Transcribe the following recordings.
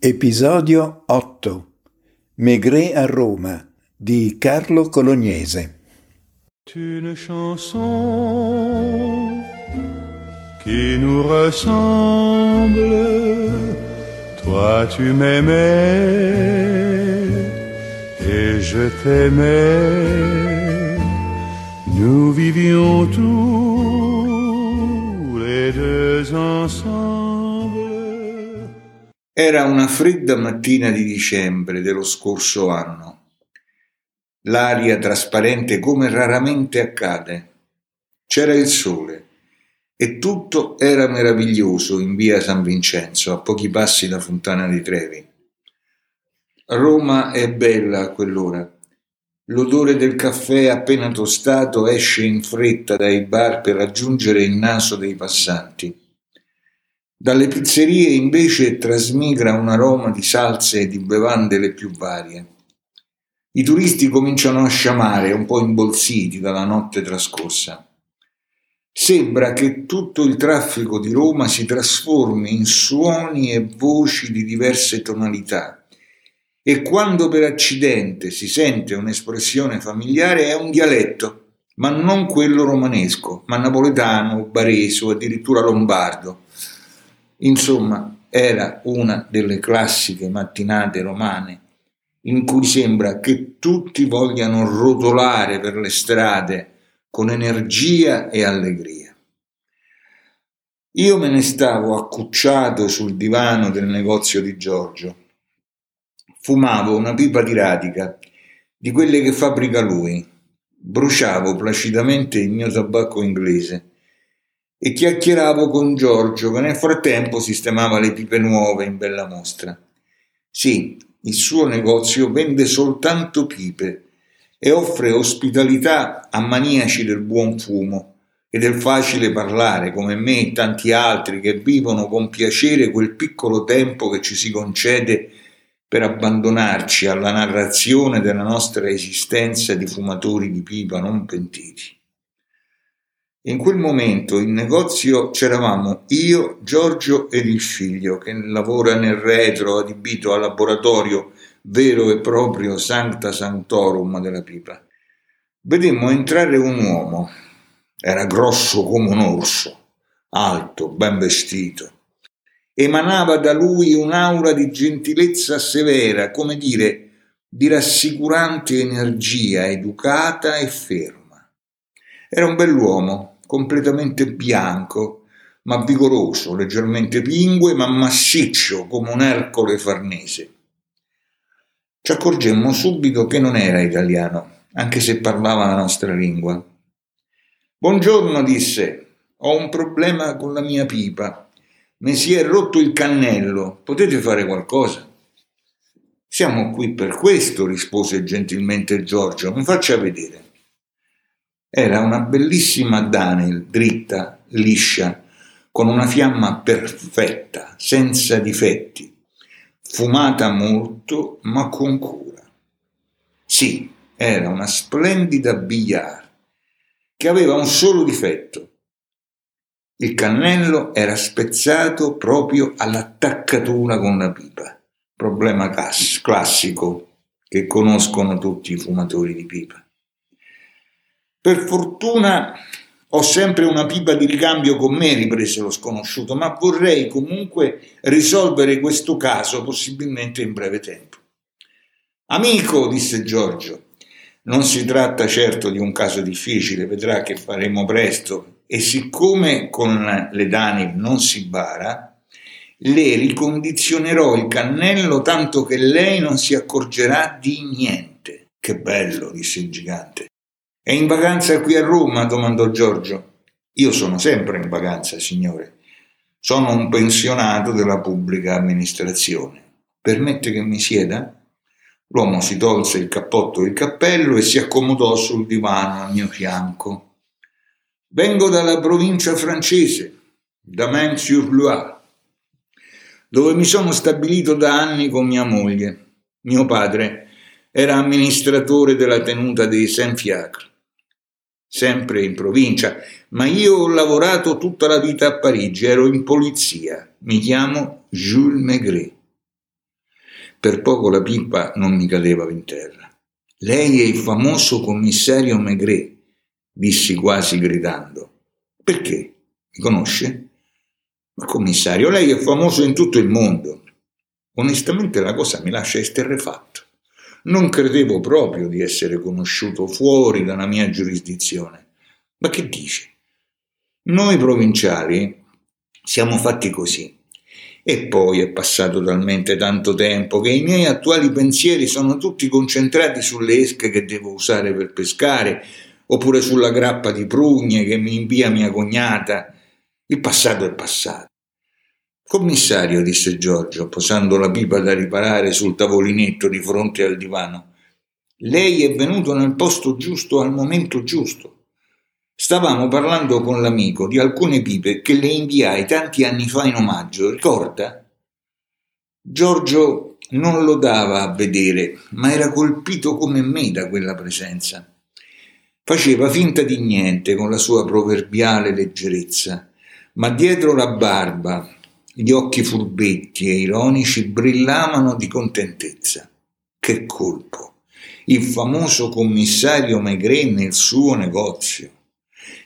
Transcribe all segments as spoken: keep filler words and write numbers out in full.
Episodio otto. Maigret a Roma di Carlo Colognese. Une chanson qui nous ressemble, toi tu m'aimais et je t'aimais, nous vivions tous les deux ensemble. Era una fredda mattina di dicembre dello scorso anno. L'aria trasparente come raramente accade. C'era il sole e tutto era meraviglioso in via San Vincenzo, a pochi passi da Fontana di Trevi. Roma è bella a quell'ora. L'odore del caffè appena tostato esce in fretta dai bar per raggiungere il naso dei passanti. Dalle pizzerie invece trasmigra un aroma di salse e di bevande le più varie. I turisti cominciano a sciamare, un po' imbolsiti dalla notte trascorsa. Sembra che tutto il traffico di Roma si trasformi in suoni e voci di diverse tonalità, e quando per accidente si sente un'espressione familiare è un dialetto, ma non quello romanesco, ma napoletano, barese, addirittura lombardo. Insomma, era una delle classiche mattinate romane in cui sembra che tutti vogliano rotolare per le strade con energia e allegria. Io me ne stavo accucciato sul divano del negozio di Giorgio. Fumavo una pipa di radica, di quelle che fabbrica lui, bruciavo placidamente il mio tabacco inglese e chiacchieravo con Giorgio, che nel frattempo sistemava le pipe nuove in bella mostra. Sì, il suo negozio vende soltanto pipe e offre ospitalità a maniaci del buon fumo e del facile parlare, come me e tanti altri che vivono con piacere quel piccolo tempo che ci si concede per abbandonarci alla narrazione della nostra esistenza di fumatori di pipa non pentiti. In quel momento in negozio c'eravamo io, Giorgio ed il figlio, che lavora nel retro adibito a laboratorio vero e proprio Sancta Sanctorum della pipa. Vedemmo entrare un uomo. Era grosso come un orso, alto, ben vestito. Emanava da lui un'aura di gentilezza severa, come dire, di rassicurante energia, educata e ferma. Era un bell'uomo, completamente bianco, ma vigoroso, leggermente pingue, ma massiccio come un Ercole farnese. Ci accorgemmo subito che non era italiano, anche se parlava la nostra lingua. «Buongiorno», disse, «ho un problema con la mia pipa. Mi si è rotto il cannello. Potete fare qualcosa?» «Siamo qui per questo», rispose gentilmente Giorgio. «Mi faccia vedere». Era una bellissima Daniel, dritta, liscia, con una fiamma perfetta, senza difetti, fumata molto ma con cura. Sì, era una splendida Billard, che aveva un solo difetto. Il cannello era spezzato proprio all'attaccatura con la pipa, problema cas- classico che conoscono tutti i fumatori di pipa. «Per fortuna ho sempre una pipa di ricambio con me», riprese lo sconosciuto, «ma vorrei comunque risolvere questo caso, possibilmente in breve tempo». «Amico», disse Giorgio, «non si tratta certo di un caso difficile, vedrà che faremo presto, e siccome con le Dani non si bara, le ricondizionerò il cannello tanto che lei non si accorgerà di niente». «Che bello», disse il gigante. «È in vacanza qui a Roma?» domandò Giorgio. «Io sono sempre in vacanza, signore. Sono un pensionato della pubblica amministrazione. Permette che mi sieda?» L'uomo si tolse il cappotto e il cappello e si accomodò sul divano al mio fianco. «Vengo dalla provincia francese, da Main-sur-Loire, dove mi sono stabilito da anni con mia moglie. Mio padre era amministratore della tenuta dei Saint-Fiacre, sempre in provincia, ma io ho lavorato tutta la vita a Parigi, ero in polizia. Mi chiamo Jules Maigret». Per poco la pipa non mi cadeva in terra. «Lei è il famoso commissario Maigret», dissi quasi gridando. «Perché? Mi conosce?» «Ma commissario, lei è famoso in tutto il mondo». Onestamente la cosa mi lascia esterrefatto. Non credevo proprio di essere conosciuto fuori dalla mia giurisdizione. Ma che dice? Noi provinciali siamo fatti così. E poi è passato talmente tanto tempo che i miei attuali pensieri sono tutti concentrati sulle esche che devo usare per pescare, oppure sulla grappa di prugne che mi invia mia cognata. Il passato è passato. «Commissario», disse Giorgio, posando la pipa da riparare sul tavolinetto di fronte al divano, «lei è venuto nel posto giusto al momento giusto. Stavamo parlando con l'amico di alcune pipe che le inviai tanti anni fa in omaggio, ricorda?» Giorgio non lo dava a vedere, ma era colpito come me da quella presenza. Faceva finta di niente con la sua proverbiale leggerezza, ma dietro la barba gli occhi furbetti e ironici brillavano di contentezza. Che colpo! Il famoso commissario Maigret nel suo negozio.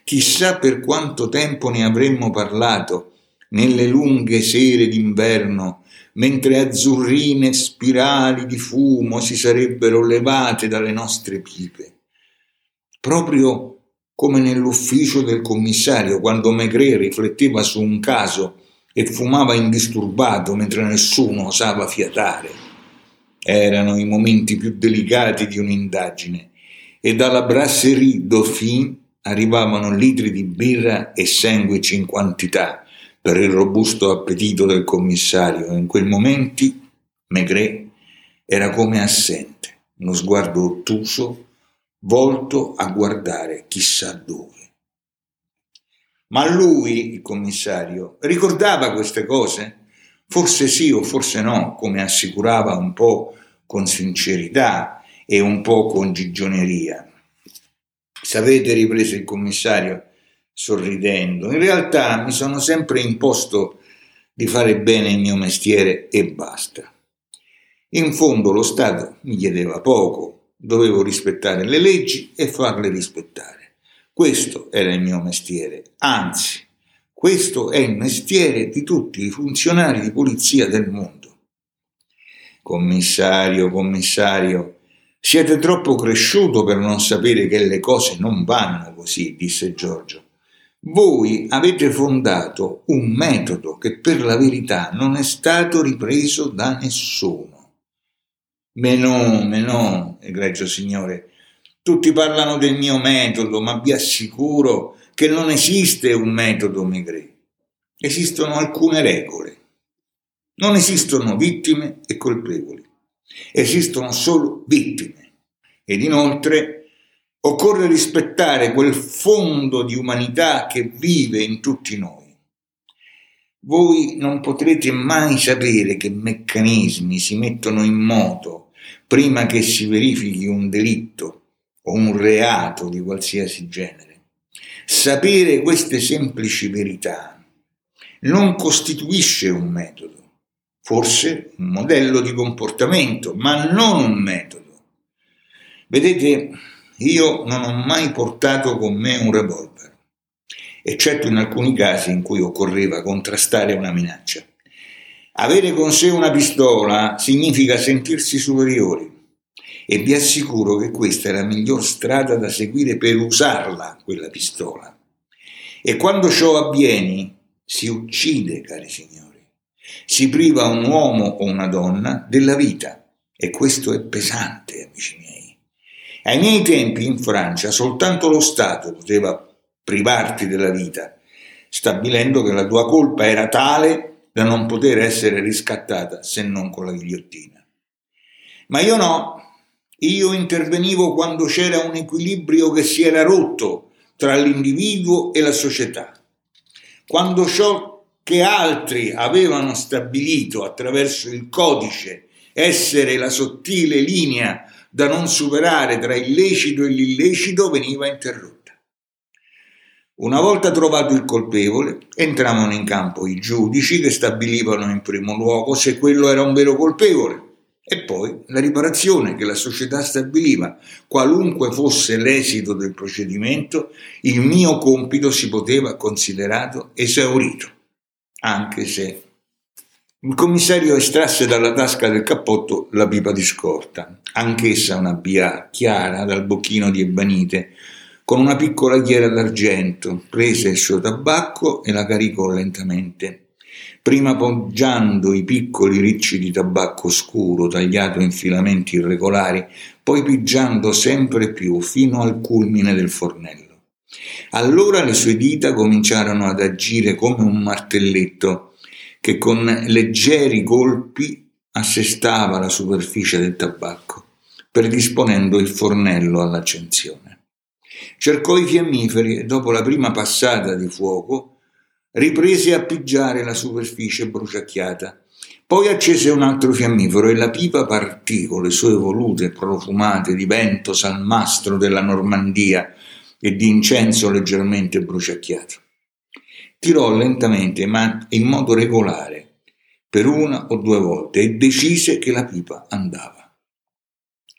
Chissà per quanto tempo ne avremmo parlato nelle lunghe sere d'inverno, mentre azzurrine spirali di fumo si sarebbero levate dalle nostre pipe. Proprio come nell'ufficio del commissario, quando Maigret rifletteva su un caso e fumava indisturbato mentre nessuno osava fiatare. Erano i momenti più delicati di un'indagine e dalla Brasserie Dauphine arrivavano litri di birra e sanguici in quantità per il robusto appetito del commissario. In quei momenti Maigret era come assente, uno sguardo ottuso volto a guardare chissà dove. Ma lui, il commissario, ricordava queste cose? Forse sì o forse no, come assicurava un po' con sincerità e un po' con gigioneria. «Sapete», riprese il commissario sorridendo, «in realtà mi sono sempre imposto di fare bene il mio mestiere e basta. In fondo lo Stato mi chiedeva poco, dovevo rispettare le leggi e farle rispettare. Questo era il mio mestiere, anzi, questo è il mestiere di tutti i funzionari di polizia del mondo». «Commissario, commissario, siete troppo cresciuto per non sapere che le cose non vanno così», disse Giorgio. «Voi avete fondato un metodo che per la verità non è stato ripreso da nessuno». «Me no, me no, egregio signore. Tutti parlano del mio metodo, ma vi assicuro che non esiste un metodo Maigret. Esistono alcune regole. Non esistono vittime e colpevoli. Esistono solo vittime. Ed inoltre occorre rispettare quel fondo di umanità che vive in tutti noi. Voi non potrete mai sapere che meccanismi si mettono in moto prima che si verifichi un delitto o un reato di qualsiasi genere. Sapere queste semplici verità non costituisce un metodo, forse un modello di comportamento, ma non un metodo. Vedete, io non ho mai portato con me un revolver, eccetto in alcuni casi in cui occorreva contrastare una minaccia. Avere con sé una pistola significa sentirsi superiori, e vi assicuro che questa è la miglior strada da seguire per usarla, quella pistola. E quando ciò avviene, si uccide, cari signori. Si priva un uomo o una donna della vita, e questo è pesante, amici miei. Ai miei tempi in Francia soltanto lo Stato poteva privarti della vita, stabilendo che la tua colpa era tale da non poter essere riscattata se non con la ghigliottina. Ma io no. Io intervenivo quando c'era un equilibrio che si era rotto tra l'individuo e la società, quando ciò che altri avevano stabilito attraverso il codice essere la sottile linea da non superare tra il lecito e l'illecito veniva interrotta. Una volta trovato il colpevole, entravano in campo i giudici che stabilivano in primo luogo se quello era un vero colpevole. E poi la riparazione che la società stabiliva. Qualunque fosse l'esito del procedimento, il mio compito si poteva considerato esaurito, anche se il commissario estrasse dalla tasca del cappotto la pipa di scorta, anch'essa una pia chiara dal bocchino di ebanite, con una piccola ghiera d'argento. Prese il suo tabacco e la caricò lentamente, prima poggiando i piccoli ricci di tabacco scuro tagliato in filamenti irregolari, poi pigiando sempre più fino al culmine del fornello. Allora le sue dita cominciarono ad agire come un martelletto che con leggeri colpi assestava la superficie del tabacco, predisponendo il fornello all'accensione. Cercò i fiammiferi e dopo la prima passata di fuoco riprese a pigiare la superficie bruciacchiata. Poi accese un altro fiammifero e la pipa partì con le sue volute profumate di vento salmastro della Normandia e di incenso leggermente bruciacchiato. Tirò lentamente, ma in modo regolare, per una o due volte, e decise che la pipa andava.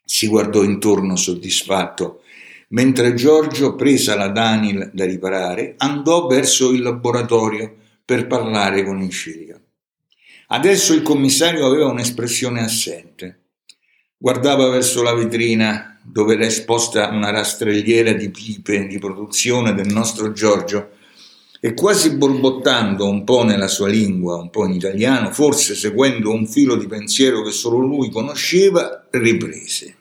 Si guardò intorno soddisfatto, mentre Giorgio, presa la Danil da riparare, andò verso il laboratorio per parlare con il figlio. Adesso il commissario aveva un'espressione assente. Guardava verso la vetrina, dove era esposta una rastrelliera di pipe di produzione del nostro Giorgio, e quasi borbottando un po' nella sua lingua, un po' in italiano, forse seguendo un filo di pensiero che solo lui conosceva, riprese.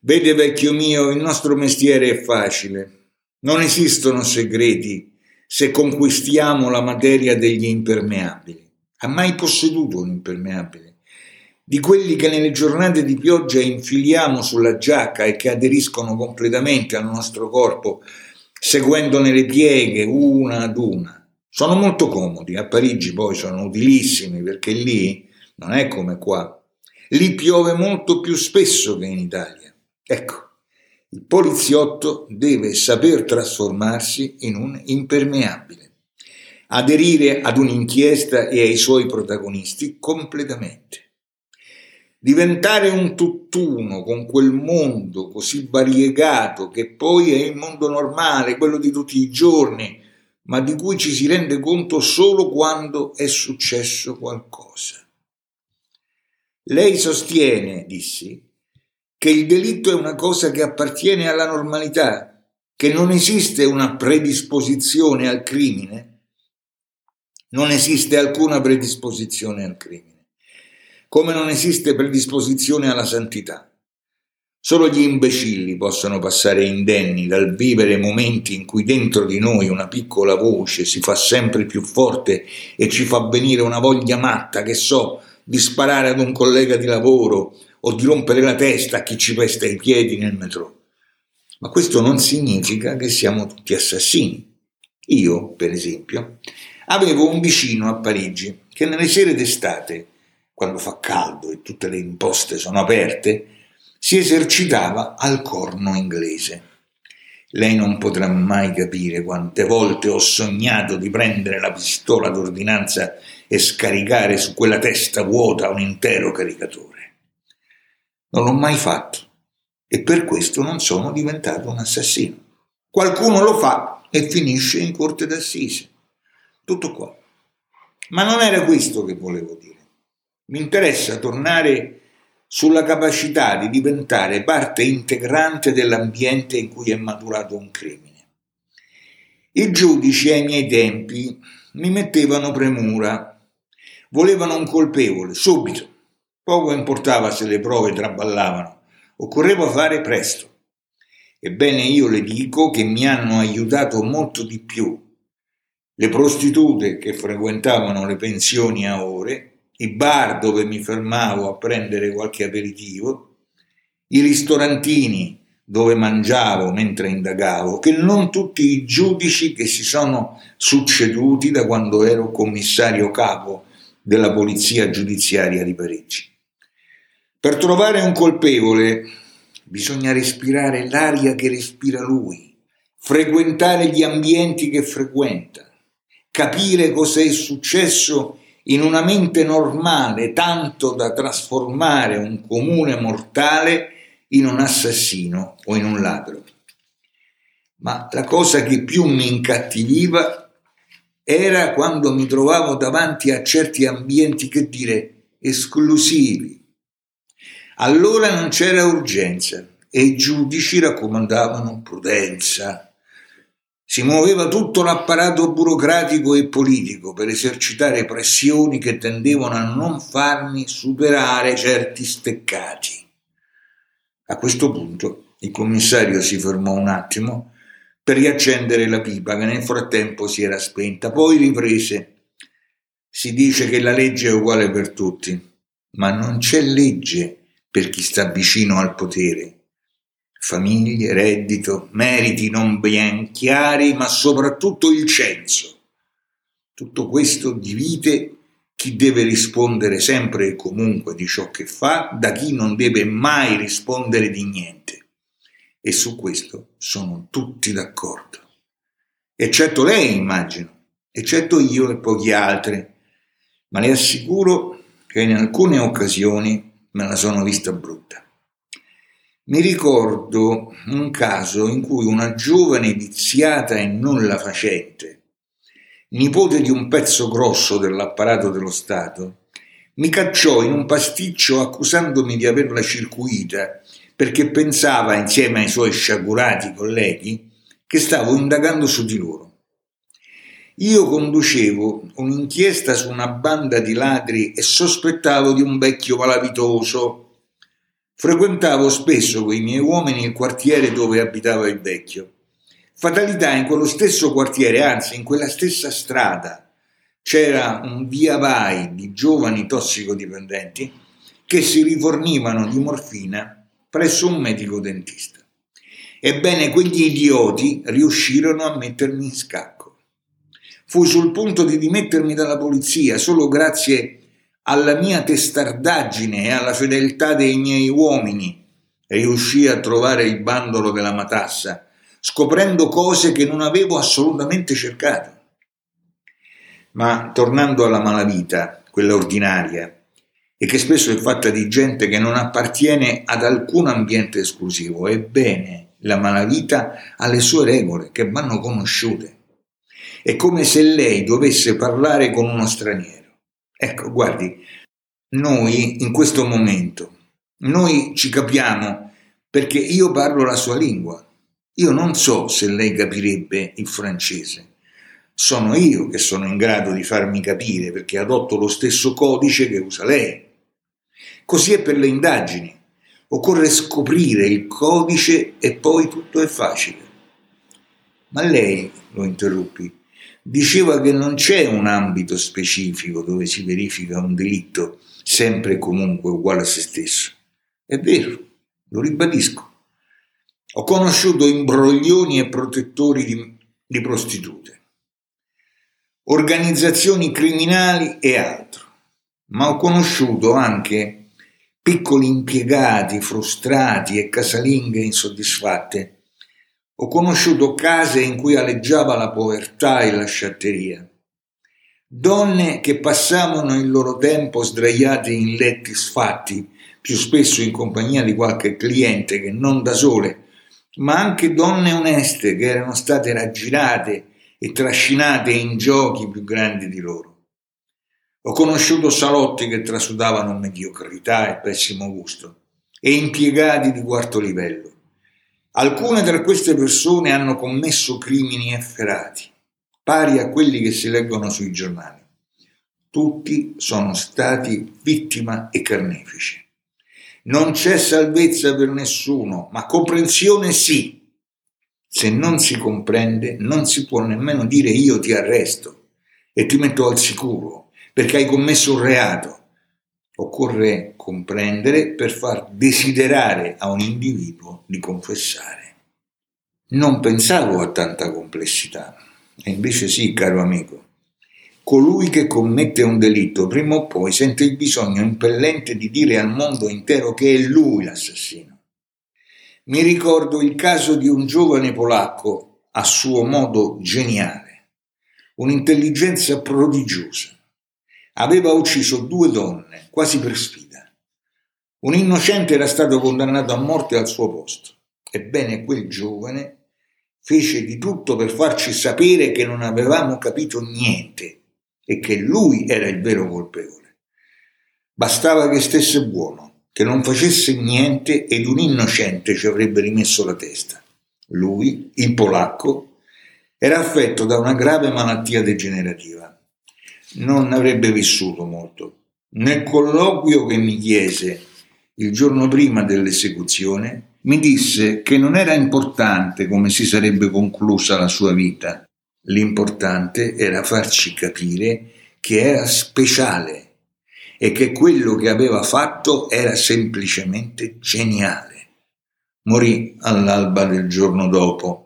Vede, vecchio mio, il nostro mestiere è facile. Non esistono segreti se conquistiamo la materia degli impermeabili. Ha mai posseduto un impermeabile? Di quelli che nelle giornate di pioggia infiliamo sulla giacca e che aderiscono completamente al nostro corpo, seguendone le pieghe una ad una. Sono molto comodi. A Parigi poi sono utilissimi, perché lì non è come qua. Lì piove molto più spesso che in Italia. Ecco, il poliziotto deve saper trasformarsi in un impermeabile, aderire ad un'inchiesta e ai suoi protagonisti completamente, diventare un tutt'uno con quel mondo così variegato che poi è il mondo normale, quello di tutti i giorni, ma di cui ci si rende conto solo quando è successo qualcosa. Lei sostiene, dissi, che il delitto è una cosa che appartiene alla normalità, che non esiste una predisposizione al crimine. Non esiste alcuna predisposizione al crimine, come non esiste predisposizione alla santità. Solo gli imbecilli possono passare indenni dal vivere momenti in cui dentro di noi una piccola voce si fa sempre più forte e ci fa venire una voglia matta, che so, di sparare ad un collega di lavoro o di rompere la testa a chi ci pesta i piedi nel metro. Ma questo non significa che siamo tutti assassini. Io, per esempio, avevo un vicino a Parigi che nelle sere d'estate, quando fa caldo e tutte le imposte sono aperte, si esercitava al corno inglese. Lei non potrà mai capire quante volte ho sognato di prendere la pistola d'ordinanza e scaricare su quella testa vuota un intero caricatore. Non l'ho mai fatto e per questo non sono diventato un assassino. Qualcuno lo fa e finisce in corte d'assise. Tutto qua. Ma non era questo che volevo dire. Mi interessa tornare sulla capacità di diventare parte integrante dell'ambiente in cui è maturato un crimine. I giudici ai miei tempi mi mettevano premura. Volevano un colpevole, subito. Poco importava se le prove traballavano, occorreva fare presto. Ebbene, io le dico che mi hanno aiutato molto di più le prostitute che frequentavano le pensioni a ore, i bar dove mi fermavo a prendere qualche aperitivo, i ristorantini dove mangiavo mentre indagavo, che non tutti i giudici che si sono succeduti da quando ero commissario capo della Polizia Giudiziaria di Parigi. Per trovare un colpevole bisogna respirare l'aria che respira lui, frequentare gli ambienti che frequenta, capire cosa è successo in una mente normale tanto da trasformare un comune mortale in un assassino o in un ladro. Ma la cosa che più mi incattiviva era quando mi trovavo davanti a certi ambienti, che dire, esclusivi. Allora non c'era urgenza e i giudici raccomandavano prudenza. Si muoveva tutto l'apparato burocratico e politico per esercitare pressioni che tendevano a non farmi superare certi steccati. A questo punto il commissario si fermò un attimo per riaccendere la pipa, che nel frattempo si era spenta, poi riprese. Si dice che la legge è uguale per tutti, ma non c'è legge per chi sta vicino al potere. Famiglie, reddito, meriti non ben chiari, ma soprattutto il censo. Tutto questo divide chi deve rispondere sempre e comunque di ciò che fa da chi non deve mai rispondere di niente. E su questo sono tutti d'accordo. Eccetto lei, immagino, eccetto io e pochi altri. Ma le assicuro che in alcune occasioni me la sono vista brutta. Mi ricordo un caso in cui una giovane viziata e nulla facente, nipote di un pezzo grosso dell'apparato dello Stato, mi cacciò in un pasticcio accusandomi di averla circuita perché pensava, insieme ai suoi sciagurati colleghi, che stavo indagando su di loro. Io conducevo un'inchiesta su una banda di ladri e sospettavo di un vecchio malavitoso. Frequentavo spesso coi miei uomini il quartiere dove abitava il vecchio. Fatalità, in quello stesso quartiere, anzi in quella stessa strada, c'era un via vai di giovani tossicodipendenti che si rifornivano di morfina presso un medico dentista. Ebbene, quegli idioti riuscirono a mettermi in scacco. Fui sul punto di dimettermi dalla polizia solo grazie alla mia testardaggine e alla fedeltà dei miei uomini. Riuscii a trovare il bandolo della matassa, scoprendo cose che non avevo assolutamente cercato. Ma tornando alla malavita, quella ordinaria, e che spesso è fatta di gente che non appartiene ad alcun ambiente esclusivo, ebbene, la malavita ha le sue regole che vanno conosciute. È come se lei dovesse parlare con uno straniero. Ecco, guardi, noi in questo momento, noi ci capiamo perché io parlo la sua lingua. Io non so se lei capirebbe il francese. Sono io che sono in grado di farmi capire perché adotto lo stesso codice che usa lei. Così è per le indagini. Occorre scoprire il codice e poi tutto è facile. Ma lei, lo interruppi, diceva che non c'è un ambito specifico dove si verifica un delitto sempre e comunque uguale a se stesso. È vero, lo ribadisco. Ho conosciuto imbroglioni e protettori di, di prostitute, organizzazioni criminali e altro, ma ho conosciuto anche piccoli impiegati frustrati e casalinghe insoddisfatte. Ho conosciuto case in cui aleggiava la povertà e la sciatteria, donne che passavano il loro tempo sdraiate in letti sfatti, più spesso in compagnia di qualche cliente che non da sole, ma anche donne oneste che erano state raggirate e trascinate in giochi più grandi di loro. Ho conosciuto salotti che trasudavano mediocrità e pessimo gusto e impiegati di quarto livello. Alcune tra queste persone hanno commesso crimini efferati, pari a quelli che si leggono sui giornali. Tutti sono stati vittima e carnefici. Non c'è salvezza per nessuno, ma comprensione sì. Se non si comprende, non si può nemmeno dire io ti arresto e ti metto al sicuro perché hai commesso un reato. Occorre comprendere per far desiderare a un individuo di confessare. Non pensavo a tanta complessità, e invece sì, caro amico. Colui che commette un delitto prima o poi sente il bisogno impellente di dire al mondo intero che è lui l'assassino. Mi ricordo il caso di un giovane polacco a suo modo geniale, un'intelligenza prodigiosa, aveva ucciso due donne, quasi per sfida. Un innocente era stato condannato a morte al suo posto. Ebbene, quel giovane fece di tutto per farci sapere che non avevamo capito niente e che lui era il vero colpevole. Bastava che stesse buono, che non facesse niente ed un innocente ci avrebbe rimesso la testa. Lui, il polacco, era affetto da una grave malattia degenerativa. Non avrebbe vissuto molto. Nel colloquio che mi chiese il giorno prima dell'esecuzione, mi disse che non era importante come si sarebbe conclusa la sua vita. L'importante era farci capire che era speciale e che quello che aveva fatto era semplicemente geniale. Morì all'alba del giorno dopo.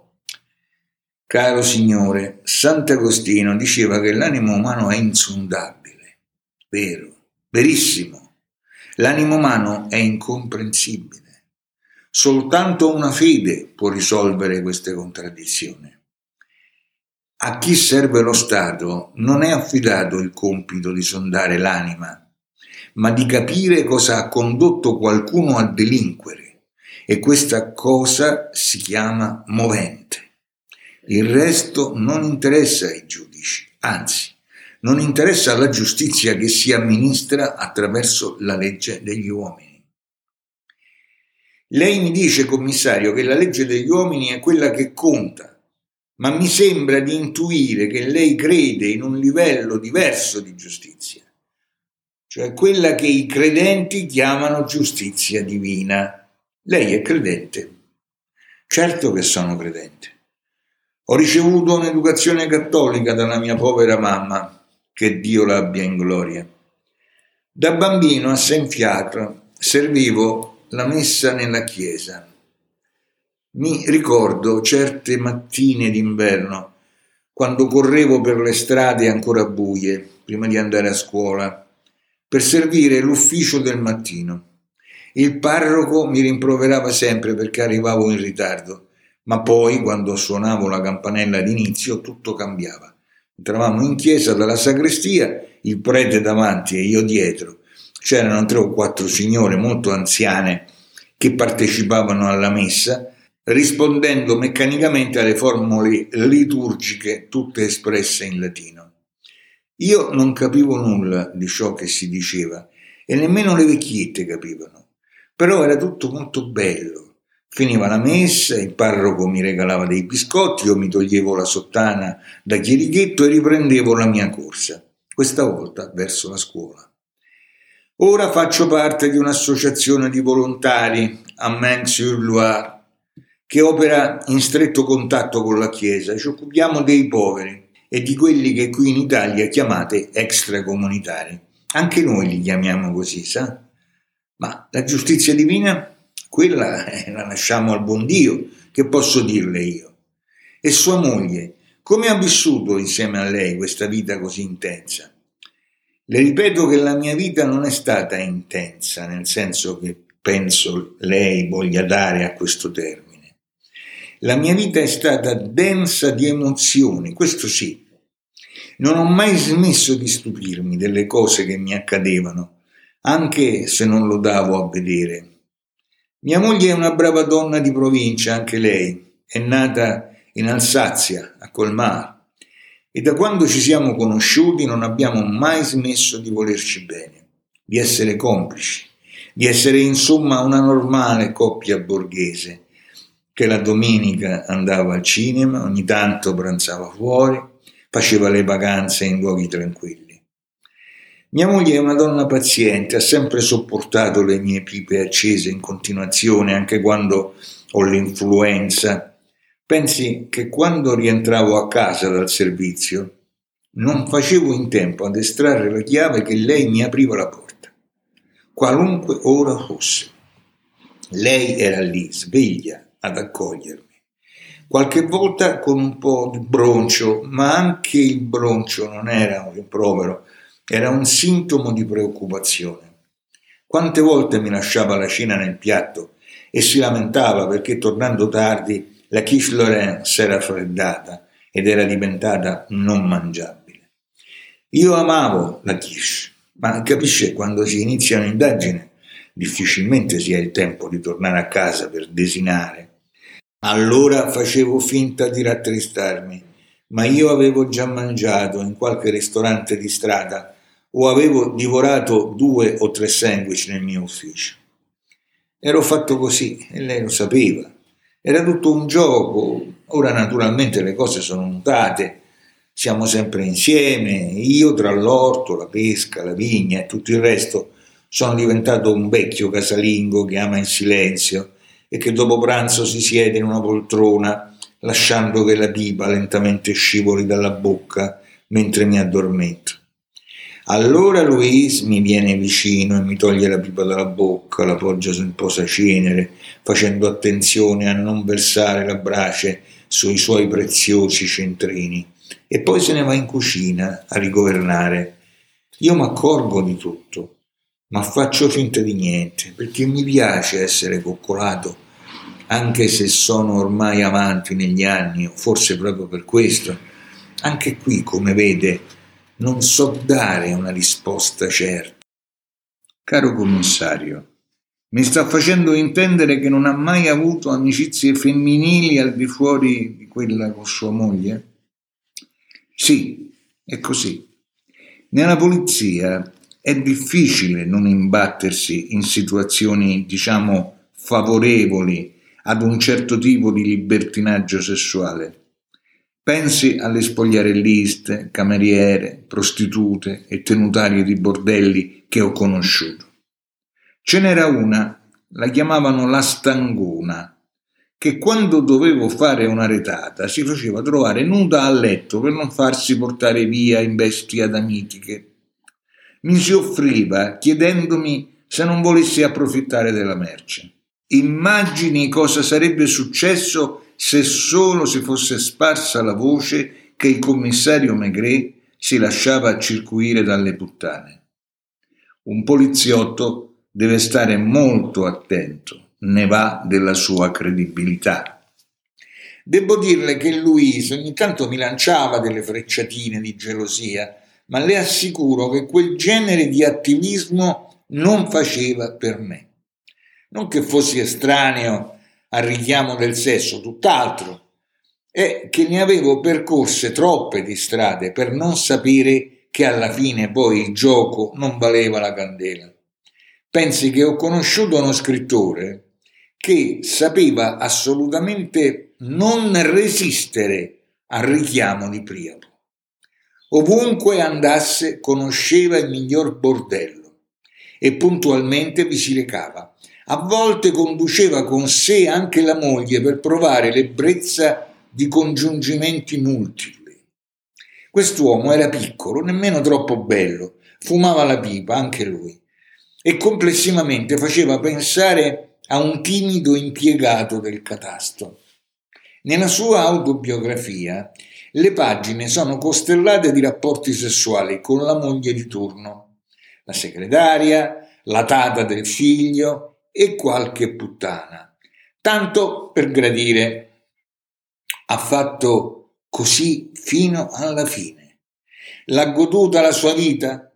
Caro Signore, Sant'Agostino diceva che l'animo umano è insondabile, vero, verissimo. L'animo umano è incomprensibile. Soltanto una fede può risolvere queste contraddizioni. A chi serve lo Stato non è affidato il compito di sondare l'anima, ma di capire cosa ha condotto qualcuno a delinquere, e questa cosa si chiama movente. Il resto non interessa ai giudici, anzi, non interessa alla giustizia che si amministra attraverso la legge degli uomini. Lei mi dice, commissario, che la legge degli uomini è quella che conta, ma mi sembra di intuire che lei crede in un livello diverso di giustizia, cioè quella che i credenti chiamano giustizia divina. Lei è credente? Certo che sono credente. Ho ricevuto un'educazione cattolica dalla mia povera mamma, che Dio l'abbia in gloria. Da bambino a Saint-Fiacre servivo la messa nella chiesa. Mi ricordo certe mattine d'inverno, quando correvo per le strade ancora buie, prima di andare a scuola, per servire l'ufficio del mattino. Il parroco mi rimproverava sempre perché arrivavo in ritardo. Ma poi, quando suonavo la campanella d'inizio, tutto cambiava. Entravamo in chiesa dalla sagrestia, il prete davanti e io dietro. C'erano tre o quattro signore molto anziane che partecipavano alla messa, rispondendo meccanicamente alle formule liturgiche, tutte espresse in latino. Io non capivo nulla di ciò che si diceva e nemmeno le vecchiette capivano. Però era tutto molto bello. Finiva la messa, il parroco mi regalava dei biscotti, io mi toglievo la sottana da chierichetto e riprendevo la mia corsa, questa volta verso la scuola. Ora faccio parte di un'associazione di volontari a Main-sur-Loire che opera in stretto contatto con la Chiesa. Ci occupiamo dei poveri e di quelli che qui in Italia chiamate extracomunitari. Anche noi li chiamiamo così, sa? Ma la giustizia divina? Quella eh, la lasciamo al buon Dio, che posso dirle io. E sua moglie, come ha vissuto insieme a lei questa vita così intensa? Le ripeto che la mia vita non è stata intensa, nel senso che penso lei voglia dare a questo termine. La mia vita è stata densa di emozioni, questo sì. Non ho mai smesso di stupirmi delle cose che mi accadevano, anche se non lo davo a vedere. Mia moglie è una brava donna di provincia, anche lei, è nata in Alsazia, a Colmar, e da quando ci siamo conosciuti non abbiamo mai smesso di volerci bene, di essere complici, di essere insomma una normale coppia borghese, che la domenica andava al cinema, ogni tanto pranzava fuori, faceva le vacanze in luoghi tranquilli. Mia moglie è una donna paziente, ha sempre sopportato le mie pipe accese in continuazione, anche quando ho l'influenza. Pensi che quando rientravo a casa dal servizio non facevo in tempo ad estrarre la chiave che lei mi apriva la porta, qualunque ora fosse. Lei era lì, sveglia, ad accogliermi. Qualche volta con un po' di broncio, ma anche il broncio non era un rimprovero, era un sintomo di preoccupazione. Quante volte mi lasciava la cena nel piatto e si lamentava perché tornando tardi la quiche Lorraine s'era freddata ed era diventata non mangiabile. Io amavo la quiche, ma capisce, quando si inizia un'indagine difficilmente si ha il tempo di tornare a casa per desinare. Allora facevo finta di rattristarmi, ma io avevo già mangiato in qualche ristorante di strada o avevo divorato due o tre sandwich nel mio ufficio. Ero fatto così e lei lo sapeva. Era tutto un gioco. Ora naturalmente le cose sono mutate. Siamo sempre insieme. Io tra l'orto, la pesca, la vigna e tutto il resto sono diventato un vecchio casalingo che ama in silenzio e che dopo pranzo si siede in una poltrona lasciando che la pipa lentamente scivoli dalla bocca mentre mi addormento. Allora Luis mi viene vicino e mi toglie la pipa dalla bocca, la poggia sul posacenere, facendo attenzione a non versare la brace sui suoi preziosi centrini, e poi se ne va in cucina a rigovernare. Io mi accorgo di tutto, ma faccio finta di niente, perché mi piace essere coccolato, anche se sono ormai avanti negli anni, o forse proprio per questo. Anche qui, come vede, non so dare una risposta certa. Caro commissario, mi sta facendo intendere che non ha mai avuto amicizie femminili al di fuori di quella con sua moglie? Sì, è così. Nella polizia è difficile non imbattersi in situazioni, diciamo, favorevoli ad un certo tipo di libertinaggio sessuale. Pensi alle spogliarelliste, cameriere, prostitute e tenutarie di bordelli che ho conosciuto. Ce n'era una, la chiamavano la Stangona, che quando dovevo fare una retata si faceva trovare nuda a letto per non farsi portare via in bestie adamitiche. Mi si offriva chiedendomi se non volessi approfittare della merce. Immagini cosa sarebbe successo se solo si fosse sparsa la voce che il commissario Maigret si lasciava circuire dalle puttane. Un poliziotto deve stare molto attento, ne va della sua credibilità. Devo dirle che Luis ogni tanto mi lanciava delle frecciatine di gelosia, ma le assicuro che quel genere di attivismo non faceva per me. Non che fossi estraneo al richiamo del sesso, tutt'altro, è che ne avevo percorse troppe di strade per non sapere che alla fine poi il gioco non valeva la candela. Pensi che ho conosciuto uno scrittore che sapeva assolutamente non resistere al richiamo di Priapo. Ovunque andasse conosceva il miglior bordello e puntualmente vi si recava. A volte conduceva con sé anche la moglie per provare l'ebbrezza di congiungimenti multipli. Quest'uomo era piccolo, nemmeno troppo bello, fumava la pipa anche lui e complessivamente faceva pensare a un timido impiegato del catasto. Nella sua autobiografia le pagine sono costellate di rapporti sessuali con la moglie di turno, la segretaria, la tata del figlio e qualche puttana, tanto per gradire. Ha fatto così fino alla fine. L'ha goduta la sua vita?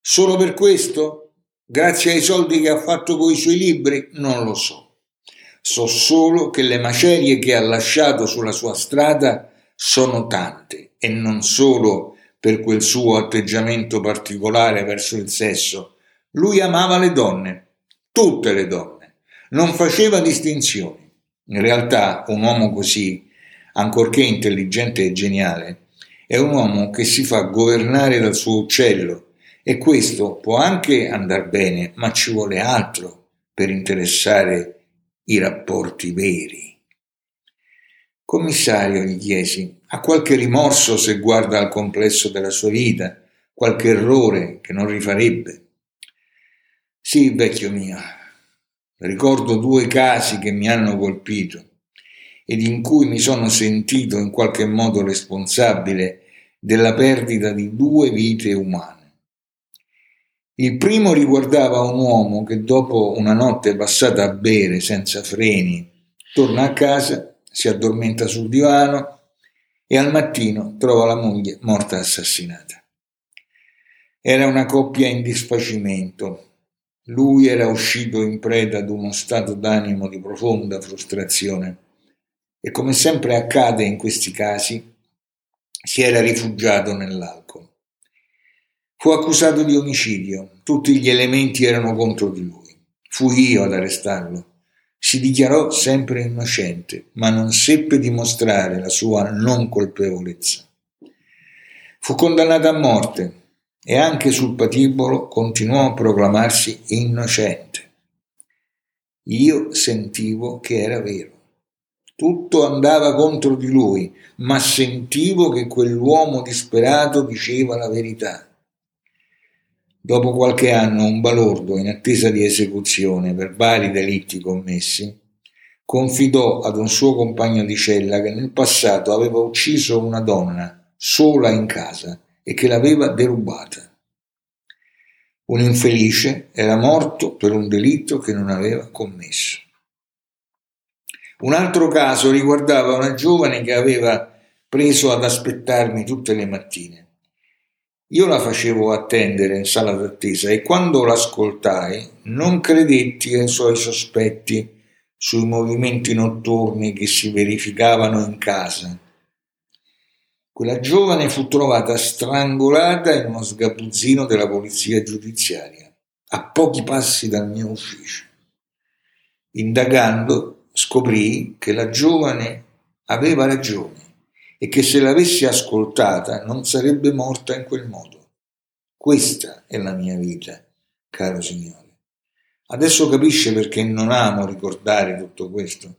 Solo per questo? Grazie ai soldi che ha fatto coi suoi libri? Non lo so. So solo che le macerie che ha lasciato sulla sua strada sono tante, e non solo per quel suo atteggiamento particolare verso il sesso. Lui amava le donne. Tutte le donne, non faceva distinzioni. In realtà un uomo così, ancorché intelligente e geniale, è un uomo che si fa governare dal suo uccello, e questo può anche andar bene, ma ci vuole altro per interessare i rapporti veri. Commissario, gli chiesi, ha qualche rimorso se guarda al complesso della sua vita, qualche errore che non rifarebbe? Sì, vecchio mio, ricordo due casi che mi hanno colpito ed in cui mi sono sentito in qualche modo responsabile della perdita di due vite umane. Il primo riguardava un uomo che dopo una notte passata a bere senza freni torna a casa, si addormenta sul divano e al mattino trova la moglie morta assassinata. Era una coppia in disfacimento. Lui era uscito in preda ad uno stato d'animo di profonda frustrazione e, come sempre accade in questi casi, si era rifugiato nell'alcol. Fu accusato di omicidio, tutti gli elementi erano contro di lui. Fui io ad arrestarlo. Si dichiarò sempre innocente, ma non seppe dimostrare la sua non colpevolezza. Fu condannato a morte e anche sul patibolo continuò a proclamarsi innocente. Io sentivo che era vero. Tutto andava contro di lui, ma sentivo che quell'uomo disperato diceva la verità. Dopo qualche anno un balordo in attesa di esecuzione per vari delitti commessi confidò ad un suo compagno di cella che nel passato aveva ucciso una donna sola in casa e che l'aveva derubata. Un infelice era morto per un delitto che non aveva commesso. Un altro caso riguardava una giovane che aveva preso ad aspettarmi tutte le mattine. Io la facevo attendere in sala d'attesa e quando l'ascoltai non credetti ai suoi sospetti sui movimenti notturni che si verificavano in casa. Quella giovane fu trovata strangolata in uno sgabuzzino della Polizia Giudiziaria, a pochi passi dal mio ufficio. Indagando, scoprii che la giovane aveva ragione e che se l'avessi ascoltata non sarebbe morta in quel modo. Questa è la mia vita, caro signore. Adesso capisce perché non amo ricordare tutto questo.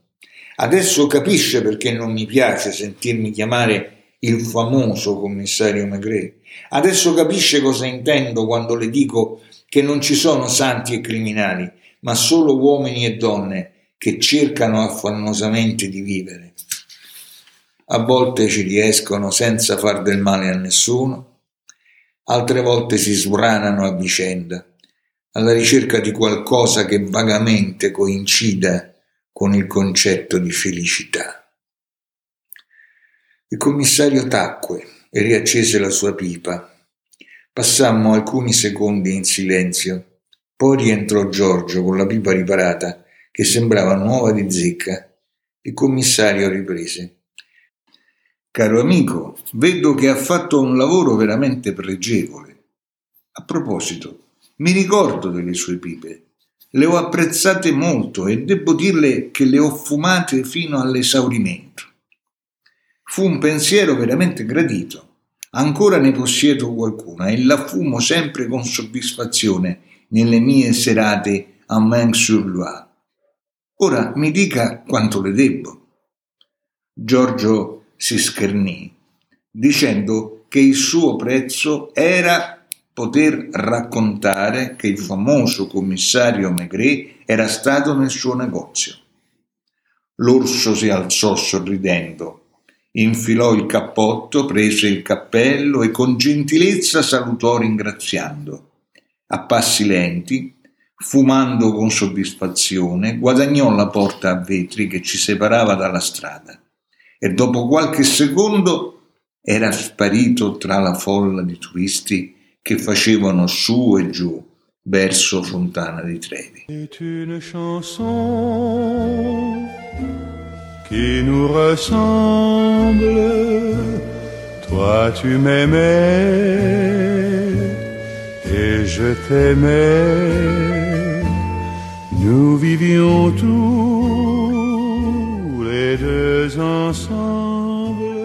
Adesso capisce perché non mi piace sentirmi chiamare il famoso commissario Maigret. Adesso capisce cosa intendo quando le dico che non ci sono santi e criminali, ma solo uomini e donne che cercano affannosamente di vivere. A volte ci riescono senza far del male a nessuno, altre volte si sbranano a vicenda, alla ricerca di qualcosa che vagamente coincida con il concetto di felicità. Il commissario tacque e riaccese la sua pipa. Passammo alcuni secondi in silenzio, poi rientrò Giorgio con la pipa riparata, che sembrava nuova di zecca. Il commissario riprese. Caro amico, vedo che ha fatto un lavoro veramente pregevole. A proposito, mi ricordo delle sue pipe. Le ho apprezzate molto e devo dirle che le ho fumate fino all'esaurimento. Fu un pensiero veramente gradito. Ancora ne possiedo qualcuna e la fumo sempre con soddisfazione nelle mie serate a Main-sur-Loire. Ora mi dica quanto le debbo. Giorgio si schernì, dicendo che il suo prezzo era poter raccontare che il famoso commissario Maigret era stato nel suo negozio. L'orso si alzò sorridendo, infilò il cappotto, prese il cappello e con gentilezza salutò ringraziando. A passi lenti, fumando con soddisfazione, guadagnò la porta a vetri che ci separava dalla strada. E dopo qualche secondo era sparito tra la folla di turisti che facevano su e giù verso Fontana di Trevi. C'est une chanson qui nous ressemble. Toi tu m'aimais et je t'aimais. Nous vivions tous les deux ensemble.